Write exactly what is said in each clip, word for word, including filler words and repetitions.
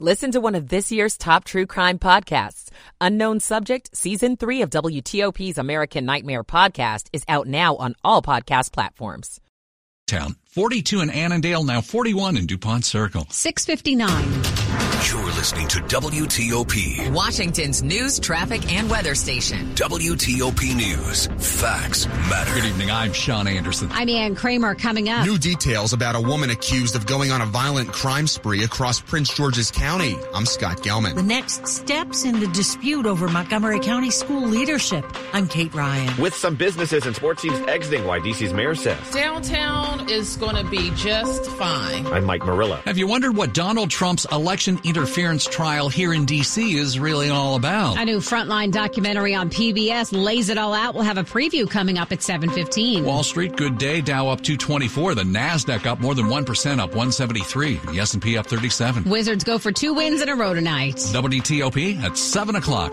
Listen to one of this year's top true crime podcasts. Unknown Subject, Season three of W T O P's American Nightmare podcast is out now on all podcast platforms. Town, forty-two in Annandale, now forty-one in DuPont Circle. six fifty-nine. You're listening to W T O P, Washington's news, traffic, and weather station. W T O P News. Facts matter. Good evening. I'm Sean Anderson. I'm Ann Kramer. Coming up, new details about a woman accused of going on a violent crime spree across Prince George's County. I'm Scott Gelman. The next steps in the dispute over Montgomery County school leadership. I'm Kate Ryan. With some businesses and sports teams exiting, why D C's mayor says downtown is going to be just fine. I'm Mike Marilla. Have you wondered what Donald Trump's election interference trial here in D C is really all about? A new Frontline documentary on P B S lays it all out. We'll have a preview coming up at seven fifteen. Wall Street, good day. Dow up two twenty-four. The NASDAQ up more than one percent, up one seventy-three. The S and P up thirty-seven. Wizards go for two wins in a row tonight. W T O P at seven o'clock.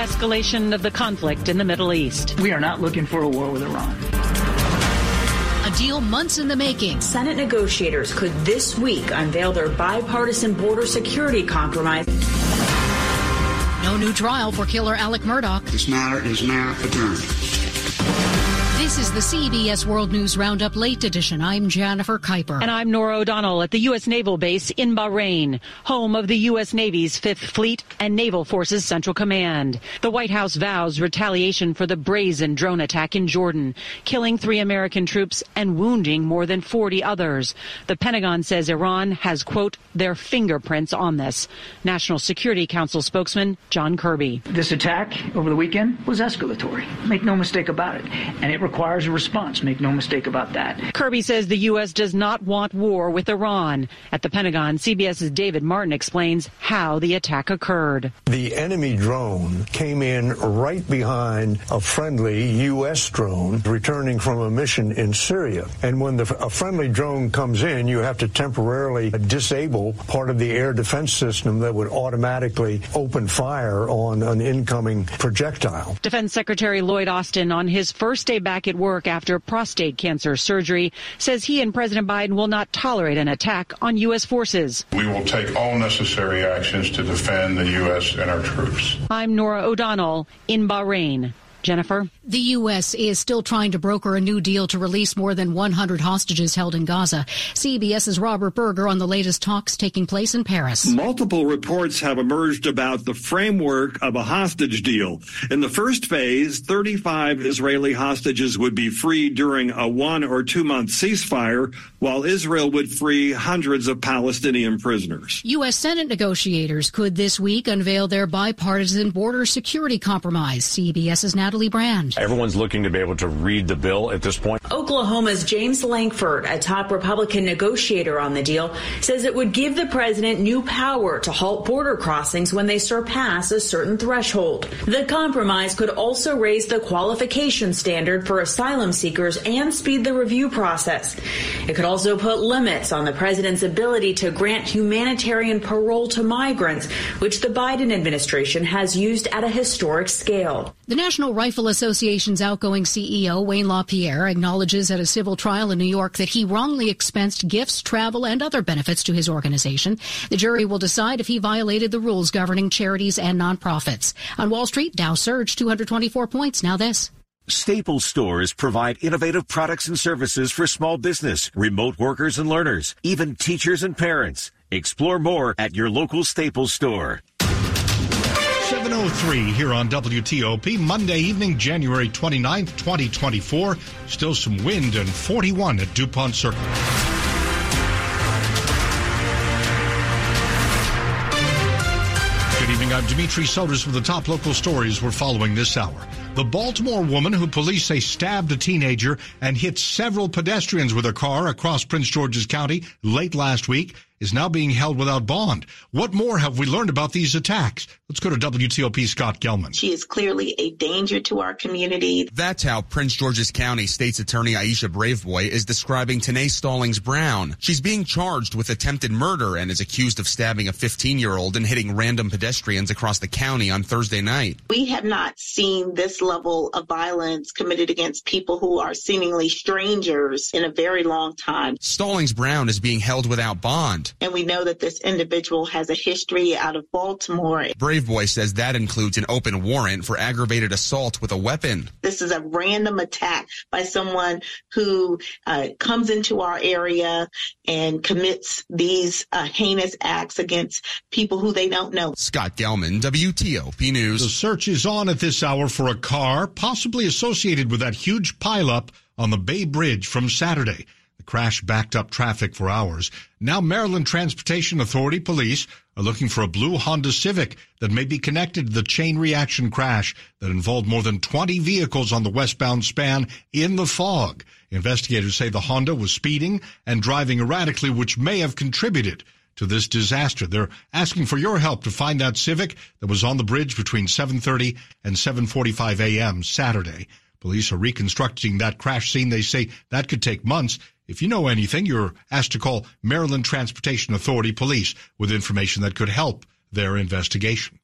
Escalation of the conflict in the Middle East. We are not looking for a war with Iran. A deal months in the making. Senate negotiators could this week unveil their bipartisan border security compromise. No new trial for killer Alec Murdoch. This matter is now adjourned. This is the C B S World News Roundup Late Edition. I'm Jennifer Kuiper. And I'm Nora O'Donnell at the U S. Naval Base in Bahrain, home of the U S. Navy's Fifth Fleet and Naval Forces Central Command. The White House vows retaliation for the brazen drone attack in Jordan, killing three American troops and wounding more than forty others. The Pentagon says Iran has, quote, their fingerprints on this. National Security Council spokesman John Kirby. This attack over the weekend was escalatory. Make no mistake about it. And it requires requires a response. Make no mistake about that. Kirby says the U S does not want war with Iran. At the Pentagon, CBS's David Martin explains how the attack occurred. The enemy drone came in right behind a friendly U S drone returning from a mission in Syria. And when the, a friendly drone comes in, you have to temporarily disable part of the air defense system that would automatically open fire on an incoming projectile. Defense Secretary Lloyd Austin, on his first day back at work after prostate cancer surgery, says he and President Biden will not tolerate an attack on U S forces. We will take all necessary actions to defend the U S and our troops. I'm Nora O'Donnell in Bahrain. Jennifer? The U S is still trying to broker a new deal to release more than one hundred hostages held in Gaza. CBS's Robert Berger on the latest talks taking place in Paris. Multiple reports have emerged about the framework of a hostage deal. In the first phase, thirty-five Israeli hostages would be free during a one or two-month ceasefire, while Israel would free hundreds of Palestinian prisoners. U S. Senate negotiators could this week unveil their bipartisan border security compromise. CBS's Natalie Brand. Everyone's looking to be able to read the bill at this point. Oklahoma's James Lankford, a top Republican negotiator on the deal, says it would give the president new power to halt border crossings when they surpass a certain threshold. The compromise could also raise the qualification standard for asylum seekers and speed the review process. It could also put limits on the president's ability to grant humanitarian parole to migrants, which the Biden administration has used at a historic scale. The National Rifle Association's outgoing C E O, Wayne LaPierre, acknowledges at a civil trial in New York that he wrongly expensed gifts, travel, and other benefits to his organization. The jury will decide if he violated the rules governing charities and nonprofits. On Wall Street, Dow surged two hundred twenty-four points. Now this. Staples stores provide innovative products and services for small business, remote workers and learners, even teachers and parents. Explore more at your local Staples store. seven oh three here on W T O P, Monday evening, January twenty-ninth, twenty twenty-four. Still some wind and forty-one at DuPont Circle. Good evening. I'm Dimitri Sotis with the top local stories we're following this hour. The Baltimore woman who police say stabbed a teenager and hit several pedestrians with her car across Prince George's County late last week is now being held without bond. What more have we learned about these attacks? Let's go to W T O P Scott Gelman. She is clearly a danger to our community. That's how Prince George's County State's Attorney Aisha Braveboy is describing Tanae Stallings-Brown. She's being charged with attempted murder and is accused of stabbing a fifteen-year-old and hitting random pedestrians across the county on Thursday night. We have not seen this level of violence committed against people who are seemingly strangers in a very long time. Stallings-Brown is being held without bond. Maryland. And we know that this individual has a history out of Baltimore. Braveboy says that includes an open warrant for aggravated assault with a weapon. This is a random attack by someone who uh, comes into our area and commits these uh, heinous acts against people who they don't know. Scott Gelman, W T O P News. The search is on at this hour for a car possibly associated with that huge pileup on the Bay Bridge from Saturday. The crash backed up traffic for hours. Now Maryland Transportation Authority police are looking for a blue Honda Civic that may be connected to the chain reaction crash that involved more than twenty vehicles on the westbound span in the fog. Investigators say the Honda was speeding and driving erratically, which may have contributed to this disaster. They're asking for your help to find that Civic that was on the bridge between seven thirty and seven forty-five a.m. Saturday. Police are reconstructing that crash scene. They say that could take months. If you know anything, you're asked to call Maryland Transportation Authority Police with information that could help their investigation.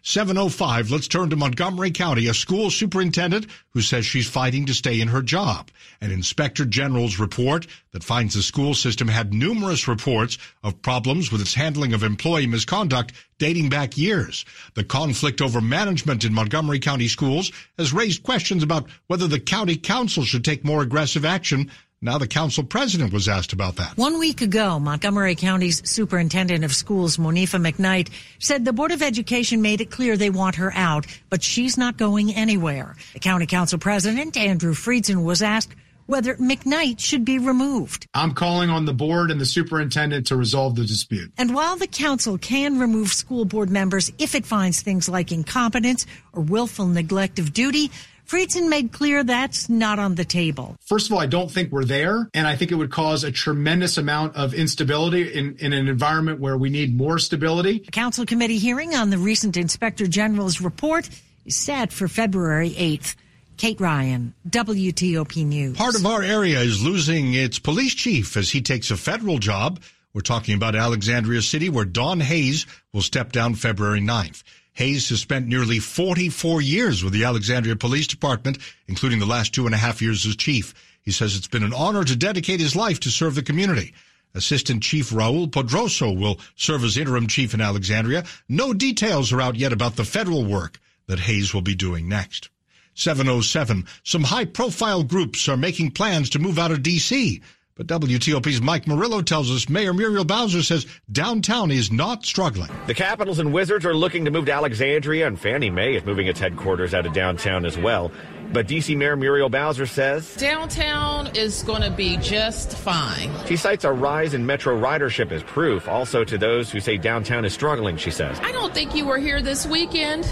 seven oh five, let's turn to Montgomery County, a school superintendent who says she's fighting to stay in her job. An inspector general's report that finds the school system had numerous reports of problems with its handling of employee misconduct dating back years. The conflict over management in Montgomery County schools has raised questions about whether the county council should take more aggressive action. Now the council president was asked about that. One week ago, Montgomery County's superintendent of schools, Monifa McKnight, said the Board of Education made it clear they want her out, but she's not going anywhere. The county council president, Andrew Friedson, was asked whether McKnight should be removed. I'm calling on the board and the superintendent to resolve the dispute. And while the council can remove school board members if it finds things like incompetence or willful neglect of duty, Friedson made clear that's not on the table. First of all, I don't think we're there, and I think it would cause a tremendous amount of instability in, in an environment where we need more stability. A council committee hearing on the recent Inspector General's report is set for February eighth. Kate Ryan, W T O P News. Part of our area is losing its police chief as he takes a federal job. We're talking about Alexandria City, where Don Hayes will step down February ninth. Hayes has spent nearly forty-four years with the Alexandria Police Department, including the last two and a half years as chief. He says it's been an honor to dedicate his life to serve the community. Assistant Chief Raul Pedroso will serve as interim chief in Alexandria. No details are out yet about the federal work that Hayes will be doing next. seven oh seven, some high-profile groups are making plans to move out of D C, but W T O P's Mike Murillo tells us Mayor Muriel Bowser says downtown is not struggling. The Capitals and Wizards are looking to move to Alexandria, and Fannie Mae is moving its headquarters out of downtown as well. But D C. Mayor Muriel Bowser says downtown is going to be just fine. She cites a rise in metro ridership as proof. Also to those who say downtown is struggling, she says, I don't think you were here this weekend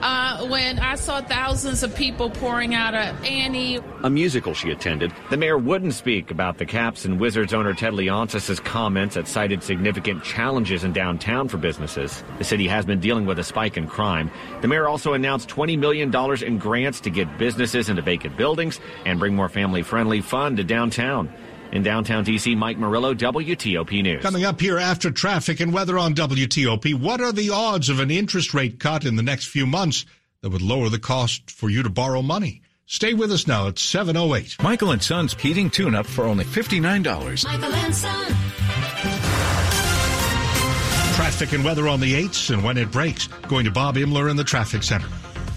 uh, when I saw thousands of people pouring out of Annie. A musical she attended. The mayor wouldn't speak about the Caps and Wizards owner Ted Leonsis' comments that cited significant challenges in downtown for businesses. The city has been dealing with a spike in crime. The mayor also announced twenty million dollars in grants to get business into vacant buildings and bring more family-friendly fun to downtown. In downtown D C, Mike Murillo, W T O P News. Coming up here after traffic and weather on W T O P, what are the odds of an interest rate cut in the next few months that would lower the cost for you to borrow money? Stay with us now at seven oh eight. Michael and Son's heating tune-up for only fifty-nine dollars. Michael and Son. Traffic and weather on the eights and when it breaks. Going to Bob Imler in the Traffic Center.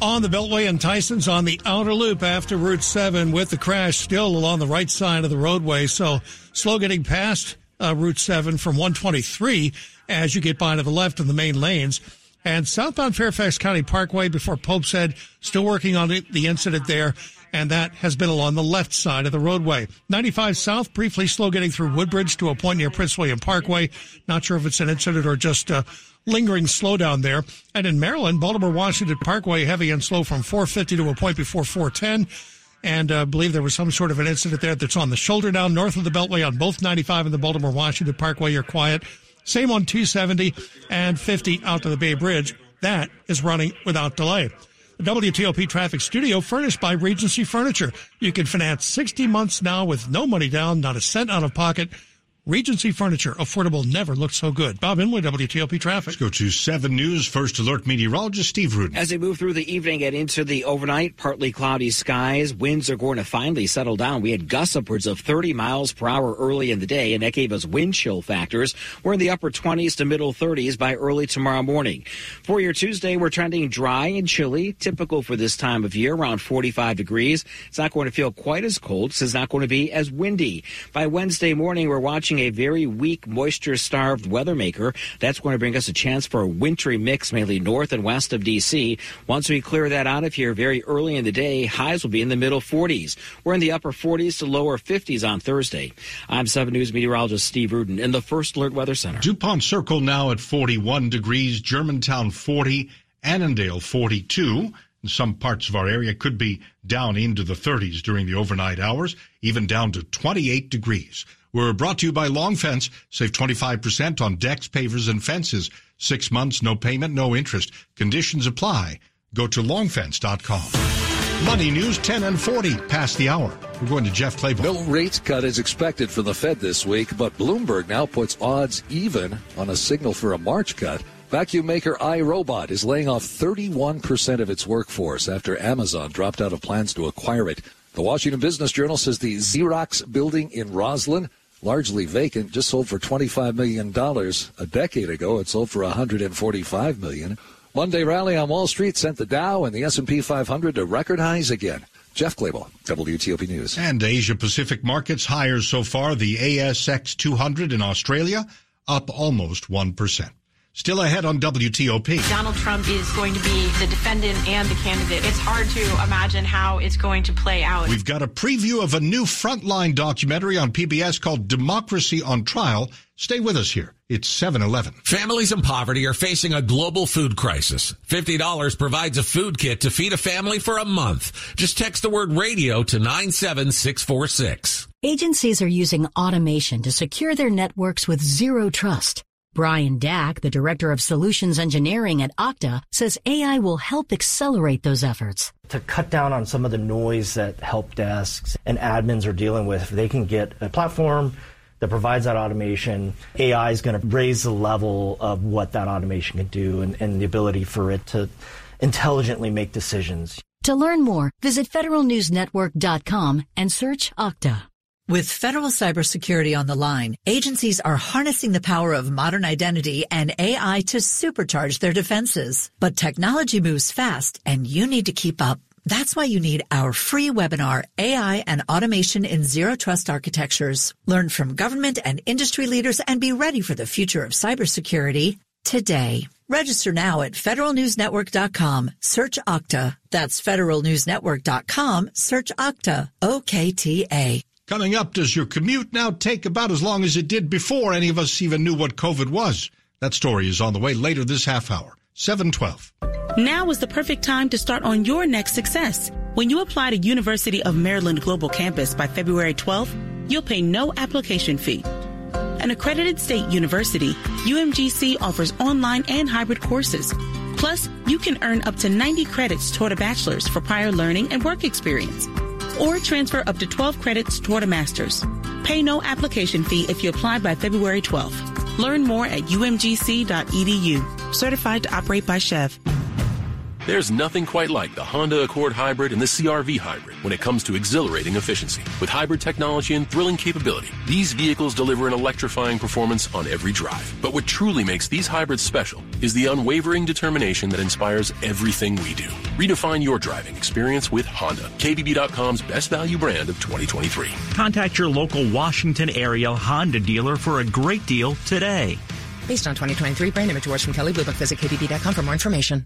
On the Beltway and Tyson's on the outer loop after Route seven with the crash still along the right side of the roadway. So slow getting past uh, Route seven from one twenty-three as you get by to the left of the main lanes. And southbound Fairfax County Parkway before Pope's Head, still working on it, the incident there. And that has been along the left side of the roadway. ninety-five south, briefly slow getting through Woodbridge to a point near Prince William Parkway. Not sure if it's an incident or just a lingering slowdown there. And in Maryland, Baltimore-Washington Parkway, heavy and slow from four fifty to a point before four ten. And I uh, believe there was some sort of an incident there that's on the shoulder down north of the Beltway on both ninety-five and the Baltimore-Washington Parkway are quiet. Same on two seventy and fifty out to the Bay Bridge. That is running without delay. The W T O P Traffic Studio furnished by Regency Furniture. You can finance sixty months now with no money down, not a cent out of pocket. Regency Furniture, affordable, never looked so good. Bob Imley, W T O P Traffic. Let's go to seven news. First Alert meteorologist Steve Rudin. As we move through the evening and into the overnight, partly cloudy skies. Winds are going to finally settle down. We had gusts upwards of thirty miles per hour early in the day, and that gave us wind chill factors. We're in the upper twenties to middle thirties by early tomorrow morning. For your Tuesday, we're trending dry and chilly, typical for this time of year, around forty-five degrees. It's not going to feel quite as cold, so it's not going to be as windy. By Wednesday morning, we're watching a very weak, moisture-starved weather maker. That's going to bring us a chance for a wintry mix, mainly north and west of D C. Once we clear that out of here very early in the day, highs will be in the middle forties. We're in the upper forties to lower fifties on Thursday. I'm seven news meteorologist Steve Rudin in the First Alert Weather Center. DuPont Circle now at forty-one degrees, Germantown forty, Annandale forty-two. In some parts of our area could be down into the thirties during the overnight hours, even down to twenty-eight degrees. We're brought to you by Long Fence. Save twenty-five percent on decks, pavers, and fences. Six months, no payment, no interest. Conditions apply. Go to long fence dot com. Money News, ten and forty, past the hour. We're going to Jeff Claybaugh. No rate cut is expected from the Fed this week, but Bloomberg now puts odds even on a signal for a March cut. Vacuum maker iRobot is laying off thirty-one percent of its workforce after Amazon dropped out of plans to acquire it. The Washington Business Journal says the Xerox building in Roslyn, largely vacant, just sold for twenty-five million dollars. A decade ago, it sold for one hundred forty-five million dollars. Monday rally on Wall Street sent the Dow and the S and P five hundred to record highs again. Jeff Claybaugh, W T O P News. And Asia-Pacific markets higher so far. The A S X two hundred in Australia up almost one percent. Still ahead on W T O P. Donald Trump is going to be the defendant and the candidate. It's hard to imagine how it's going to play out. We've got a preview of a new Frontline documentary on P B S called Democracy on Trial. Stay with us here. It's seven eleven. Families in poverty are facing a global food crisis. fifty dollars provides a food kit to feed a family for a month. Just text the word radio to nine seven six four six. Agencies are using automation to secure their networks with zero trust. Brian Dack, the Director of Solutions Engineering at Okta, says A I will help accelerate those efforts. To cut down on some of the noise that help desks and admins are dealing with, they can get a platform that provides that automation. A I is going to raise the level of what that automation can do and, and the ability for it to intelligently make decisions. To learn more, visit federal news network dot com and search Okta. With federal cybersecurity on the line, agencies are harnessing the power of modern identity and A I to supercharge their defenses. But technology moves fast, and you need to keep up. That's why you need our free webinar, A I and Automation in Zero Trust Architectures. Learn from government and industry leaders and be ready for the future of cybersecurity today. Register now at federal news network dot com. Search Okta. That's federal news network dot com. Search Okta. O K T A. Coming up, does your commute now take about as long as it did before any of us even knew what COVID was? That story is on the way later this half hour, seven twelve. Now is the perfect time to start on your next success. When you apply to University of Maryland Global Campus by February twelfth, you'll pay no application fee. An accredited state university, U M G C offers online and hybrid courses. Plus, you can earn up to ninety credits toward a bachelor's for prior learning and work experience, or transfer up to twelve credits toward a master's. Pay no application fee if you apply by February twelfth. Learn more at U M G C dot E D U. Certified to operate by Chev. There's nothing quite like the Honda Accord Hybrid and the C R V Hybrid when it comes to exhilarating efficiency. With hybrid technology and thrilling capability, these vehicles deliver an electrifying performance on every drive. But what truly makes these hybrids special is the unwavering determination that inspires everything we do. Redefine your driving experience with Honda, K B B dot com's best value brand of twenty twenty-three. Contact your local Washington area Honda dealer for a great deal today. Based on twenty twenty-three brand image awards from Kelley Blue Book, visit K B B dot com for more information.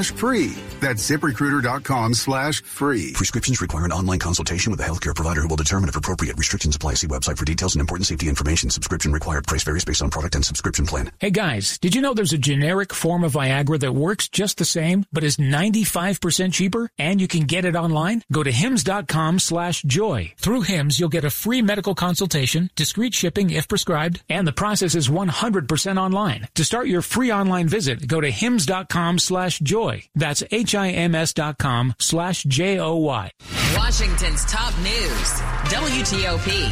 slash free. That's ZipRecruiter.com slash free. Prescriptions require an online consultation with a healthcare provider who will determine if appropriate. Restrictions apply. See website for details and important safety information. Subscription required. Price varies based on product and subscription plan. Hey guys, did you know there's a generic form of Viagra that works just the same, but is ninety-five percent cheaper, and you can get it online? Go to Hims.com slash joy. Through Hims, you'll get a free medical consultation, discreet shipping if prescribed, and the process is one hundred percent online. To start your free online visit, go to Hims.com slash joy. That's H I M S dot com slash J O Y. Washington's top news, W T O P.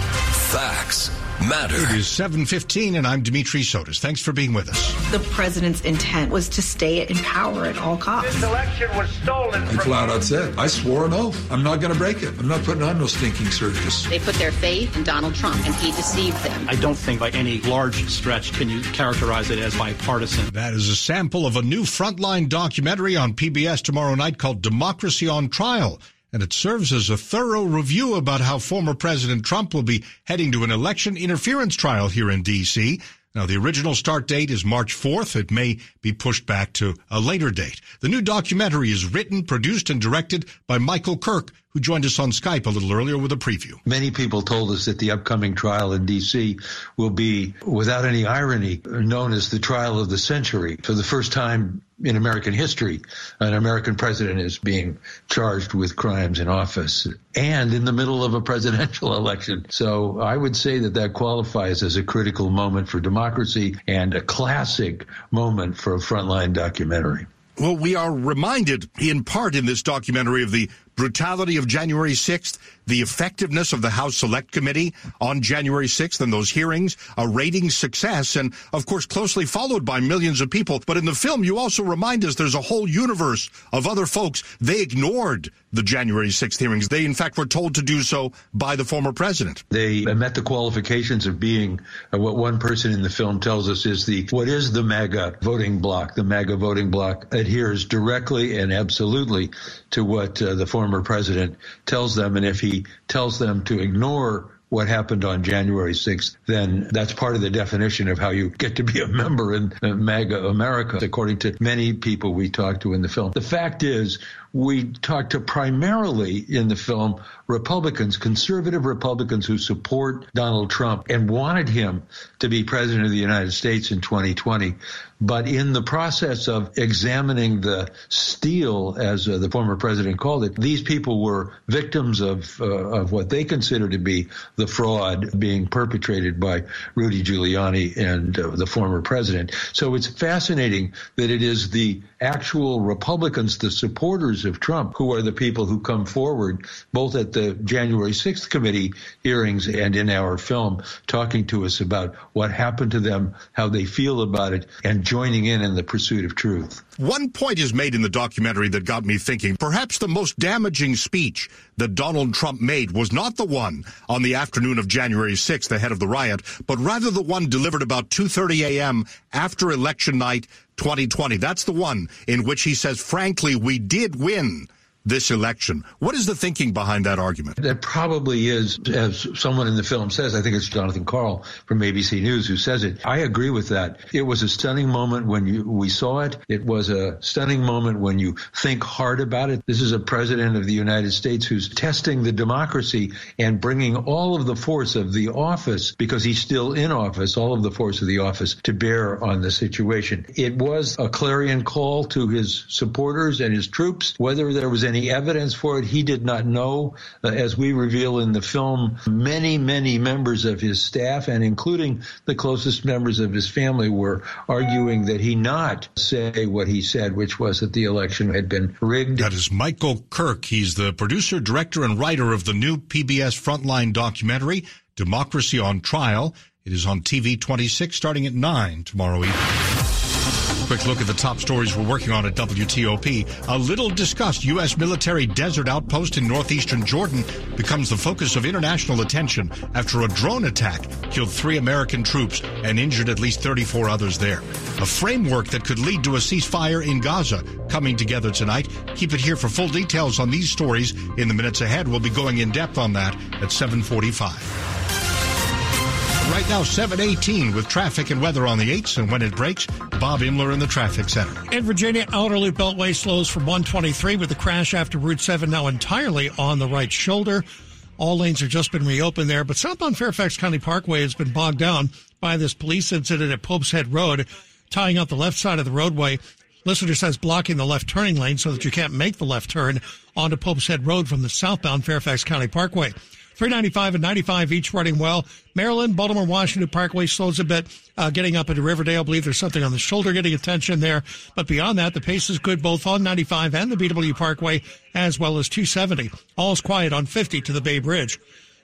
Facts matter. It is seven fifteen, and I'm Dimitri Sotis. Thanks for being with us. The president's intent was to stay in power at all costs. This election was stolen. I flat out said, I swore an oath. I'm not going to break it. I'm not putting on no stinking circus. They put their faith in Donald Trump, and he deceived them. I don't think by any large stretch can you characterize it as bipartisan. That is a sample of a new Frontline documentary on P B S tomorrow night called Democracy on Trial. And it serves as a thorough review about how former President Trump will be heading to an election interference trial here in D C. Now, the original start date is March fourth. It may be pushed back to a later date. The new documentary is written, produced, and directed by Michael Kirk, who joined us on Skype a little earlier with a preview. Many people told us that the upcoming trial in D C will be, without any irony, known as the trial of the century. For the first time in American history, an American president is being charged with crimes in office and in the middle of a presidential election. So I would say that that qualifies as a critical moment for democracy and a classic moment for a Frontline documentary. Well, we are reminded in part in this documentary of the brutality of January sixth, the effectiveness of the House Select Committee on January sixth and those hearings, a rating success, and, of course, closely followed by millions of people. But in the film, you also remind us there's a whole universe of other folks. They ignored the January sixth hearings. They, in fact, were told to do so by the former president. They met the qualifications of being uh, what one person in the film tells us is the what is the MAGA voting bloc. The MAGA voting bloc adheres directly and absolutely to what uh, the former president tells them. And if he tells them to ignore what happened on January sixth, then that's part of the definition of how you get to be a member in MAGA America, according to many people we talked to in the film. The fact is, we talked to primarily in the film Republicans, conservative Republicans who support Donald Trump and wanted him to be president of the United States in twenty twenty. But in the process of examining the steel, as uh, the former president called it, these people were victims of uh, of what they consider to be the fraud being perpetrated by Rudy Giuliani and uh, the former president. So it's fascinating that it is the actual Republicans, the supporters of Trump, who are the people who come forward, both at the January sixth committee hearings and in our film, talking to us about what happened to them, how they feel about it, and joining in in the pursuit of truth. One point is made in the documentary that got me thinking. Perhaps the most damaging speech that Donald Trump made was not the one on the afternoon of January sixth, ahead of the riot, but rather the one delivered about two thirty a.m. after election night twenty twenty. That's the one in which he says, frankly, we did win this election. What is the thinking behind that argument? That probably is, as someone in the film says, I think it's Jonathan Karl from A B C News who says it. I agree with that. It was a stunning moment when you, we saw it. It was a stunning moment when you think hard about it. This is a president of the United States who's testing the democracy and bringing all of the force of the office, because he's still in office, all of the force of the office to bear on the situation. It was a clarion call to his supporters and his troops. Whether there was any evidence for it, he did not know. Uh, as we reveal in the film, many, many members of his staff, and including the closest members of his family, were arguing that he not say what he said, which was that the election had been rigged. That is Michael Kirk. He's the producer, director, and writer of the new P B S Frontline documentary, Democracy on Trial. It is on T V twenty-six starting at nine tomorrow evening. Quick look at the top stories we're working on at W T O P. A little discussed U S military desert outpost in northeastern Jordan becomes the focus of international attention after a drone attack killed three American troops and injured at least thirty-four others there. A framework that could lead to a ceasefire in Gaza coming together tonight. Keep it here for full details on these stories in the minutes ahead. We'll be going in depth on that at seven forty-five. Right now, seven eighteen with traffic and weather on the eights, and when it breaks, Bob Imler in the traffic center. In Virginia, Outer Loop Beltway slows from one twenty-three with the crash after Route seven now entirely on the right shoulder. All lanes have just been reopened there, but southbound Fairfax County Parkway has been bogged down by this police incident at Pope's Head Road, tying up the left side of the roadway. Listener says blocking the left turning lane so that you can't make the left turn onto Pope's Head Road from the southbound Fairfax County Parkway. three ninety-five and ninety-five each running well. Maryland, Baltimore-Washington Parkway slows a bit, uh, getting up into Riverdale. I believe there's something on the shoulder getting attention there. But beyond that, the pace is good both on ninety-five and the B W Parkway, as well as two seventy. All's quiet on fifty to the Bay Bridge.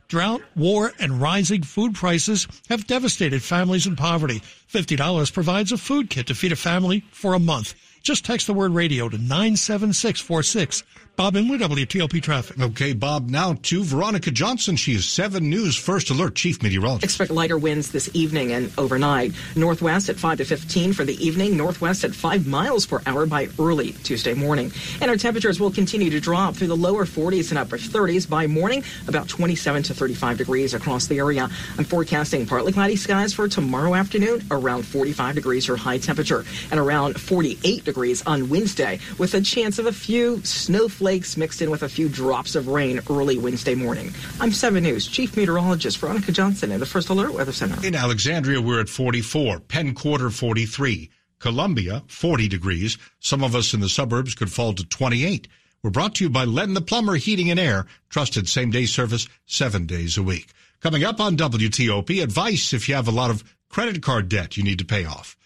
Drought, war, and rising food prices have devastated families in poverty. fifty dollars provides a food kit to feed a family for a month. Just text the word radio to nine seven six four six. Bob in with W T O P Traffic. Okay, Bob, now to Veronica Johnson. She is seven News First Alert Chief Meteorologist. Expect lighter winds this evening and overnight. Northwest at five to fifteen for the evening. Northwest at five miles per hour by early Tuesday morning. And our temperatures will continue to drop through the lower forties and upper thirties by morning, about twenty-seven to thirty-five degrees across the area. I'm forecasting partly cloudy skies for tomorrow afternoon, around forty-five degrees for high temperature, and around forty-eight degrees on Wednesday, with a chance of a few snowflakes flakes mixed in with a few drops of rain early Wednesday morning. I'm seven News Chief Meteorologist Veronica Johnson in the First Alert Weather Center. In Alexandria, we're at forty-four, Penn Quarter forty-three, Columbia forty degrees. Some of us in the suburbs could fall to twenty-eight. We're brought to you by Len the Plumber Heating and Air, trusted same-day service seven days a week. Coming up on W T O P, advice if you have a lot of credit card debt you need to pay off.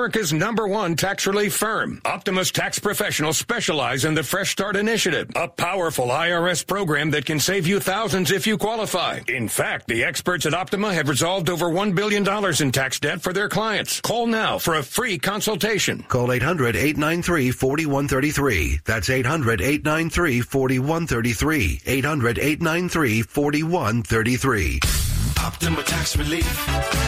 America's number one tax relief firm. Optima's tax professionals specialize in the Fresh Start Initiative, a powerful I R S program that can save you thousands if you qualify. In fact, the experts at Optima have resolved over one billion dollars in tax debt for their clients. Call now for a free consultation. Call eight hundred eight nine three four one three three. That's eight hundred eight nine three four one three three. eight hundred eight nine three four one three three. Optima Tax Relief.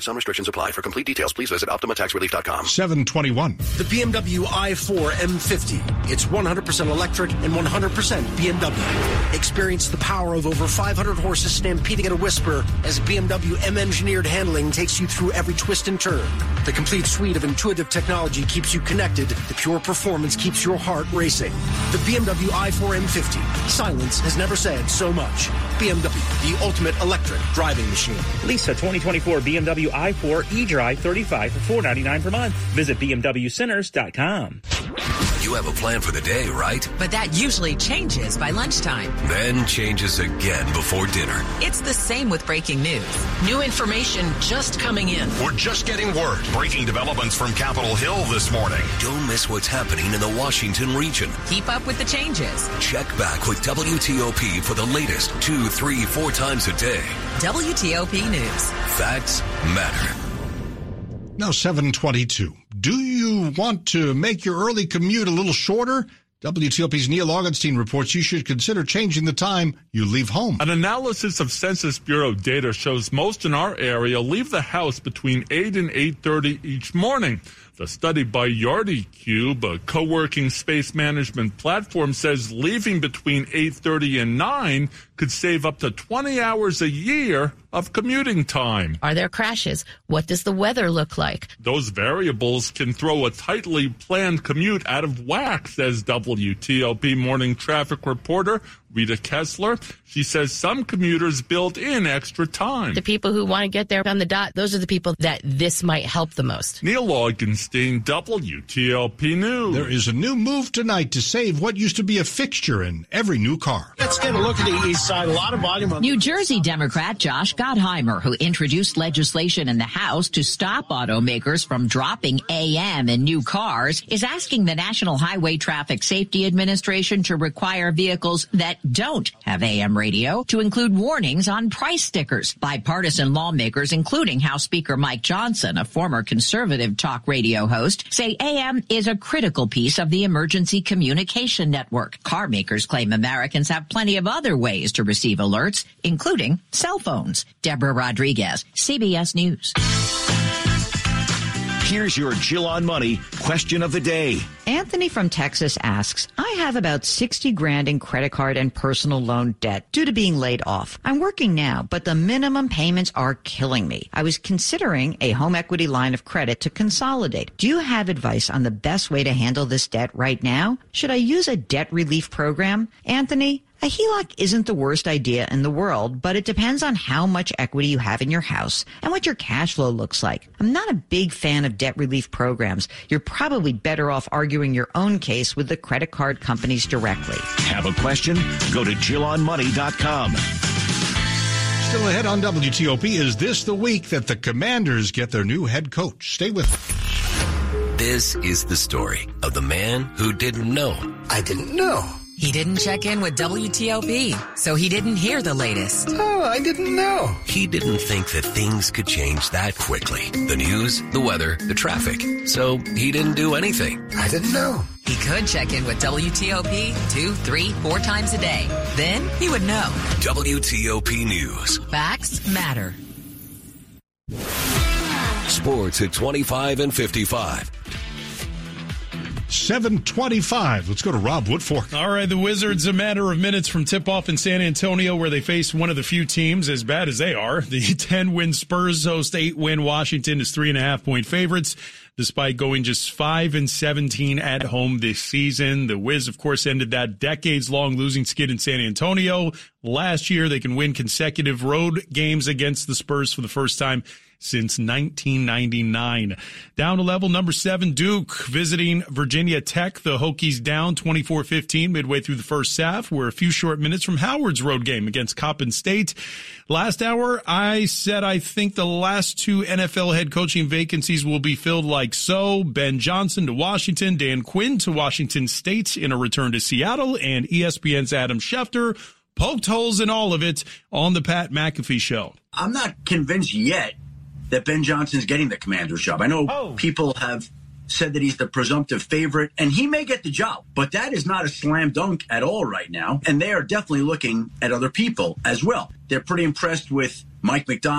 Some restrictions apply. For complete details, please visit Optima Tax Relief dot com. seven twenty-one. The B M W i four M fifty. It's one hundred percent electric and one hundred percent B M W. Experience the power of over five hundred horses stampeding at a whisper as B M W M-engineered handling takes you through every twist and turn. The complete suite of intuitive technology keeps you connected. The pure performance keeps your heart racing. The B M W i four M fifty. Silence has never said so much. B M W, the ultimate electric driving machine. Lease a twenty twenty-four B M W i four E-Drive thirty-five for four ninety-nine per month. Visit B M W centers dot com. You have a plan for the day, right? But that usually changes by lunchtime. Then changes again before dinner. It's the same with breaking news. New information just coming in. We're just getting word. Breaking developments from Capitol Hill this morning. Don't miss what's happening in the Washington region. Keep up with the changes. Check back with W T O P for the latest two, three, four times a day. W T O P News. Facts matter. Now seven twenty-two. Do you want to make your early commute a little shorter? W T O P's Neil Augenstein reports you should consider changing the time you leave home. An analysis of Census Bureau data shows most in our area leave the house between eight and eight thirty each morning. The study by YardiCube, a co-working space management platform, says leaving between eight thirty and nine could save up to twenty hours a year of commuting time. Are there crashes? What does the weather look like? Those variables can throw a tightly planned commute out of whack, says W T O P morning traffic reporter Rita Kessler. She says some commuters build in extra time. The people who want to get there on the dot, those are the people that this might help the most. Neil Augenstein, W T O P News. There is a new move tonight to save what used to be a fixture in every new car. Let's get a look at the east side. A lot of volume on New Jersey Democrat Josh Gottheimer, who introduced legislation in the House to stop automakers from dropping A M in new cars, is asking the National Highway Traffic Safety Administration to require vehicles that that don't have A M radio to include warnings on price stickers. Bipartisan lawmakers, including House Speaker Mike Johnson, a former conservative talk radio host, say A M is a critical piece of the emergency communication network. Car makers claim Americans have plenty of other ways to receive alerts, including cell phones. Deborah Rodriguez, C B S News. Here's your Jill on Money question of the day. Anthony from Texas asks, I have about sixty grand in credit card and personal loan debt due to being laid off. I'm working now, but the minimum payments are killing me. I was considering a home equity line of credit to consolidate. Do you have advice on the best way to handle this debt right now? Should I use a debt relief program? Anthony, a H E L O C isn't the worst idea in the world, but it depends on how much equity you have in your house and what your cash flow looks like. I'm not a big fan of debt relief programs. You're probably better off arguing your own case with the credit card companies directly. Have a question? Go to Jill on Money dot com. Still ahead on W T O P, is this the week that the Commanders get their new head coach? Stay with us. This is the story of the man who didn't know. I didn't know. He didn't check in with W T O P, so he didn't hear the latest. Oh, I didn't know. He didn't think that things could change that quickly. The news, the weather, the traffic. So he didn't do anything. I didn't know. He could check in with W T O P two, three, four times a day. Then he would know. W T O P News. Facts matter. Sports at twenty-five and fifty-five. seven twenty-five. Let's go to Rob Woodfork. All right, the Wizards, a matter of minutes from tip-off in San Antonio, where they face one of the few teams as bad as they are. The ten-win Spurs host eight-win Washington is three-and-a-half-point favorites, despite going just five and seventeen at home this season. The Wiz, of course, ended that decades-long losing skid in San Antonio. Last year, they can win consecutive road games against the Spurs for the first time since nineteen ninety-nine. Down to level number seven, Duke, visiting Virginia Tech. The Hokies down twenty-four fifteen midway through the first half. We're a few short minutes from Howard's road game against Coppin State. Last hour, I said I think the last two N F L head coaching vacancies will be filled like so. Ben Johnson to Washington, Dan Quinn to Washington State in a return to Seattle, and E S P N's Adam Schefter poked holes in all of it on the Pat McAfee Show. I'm not convinced yet that Ben Johnson's getting the Commander's job. I know oh. people have said that he's the presumptive favorite, and he may get the job, but that is not a slam dunk at all right now, and they are definitely looking at other people as well. They're pretty impressed with Mike McDonald.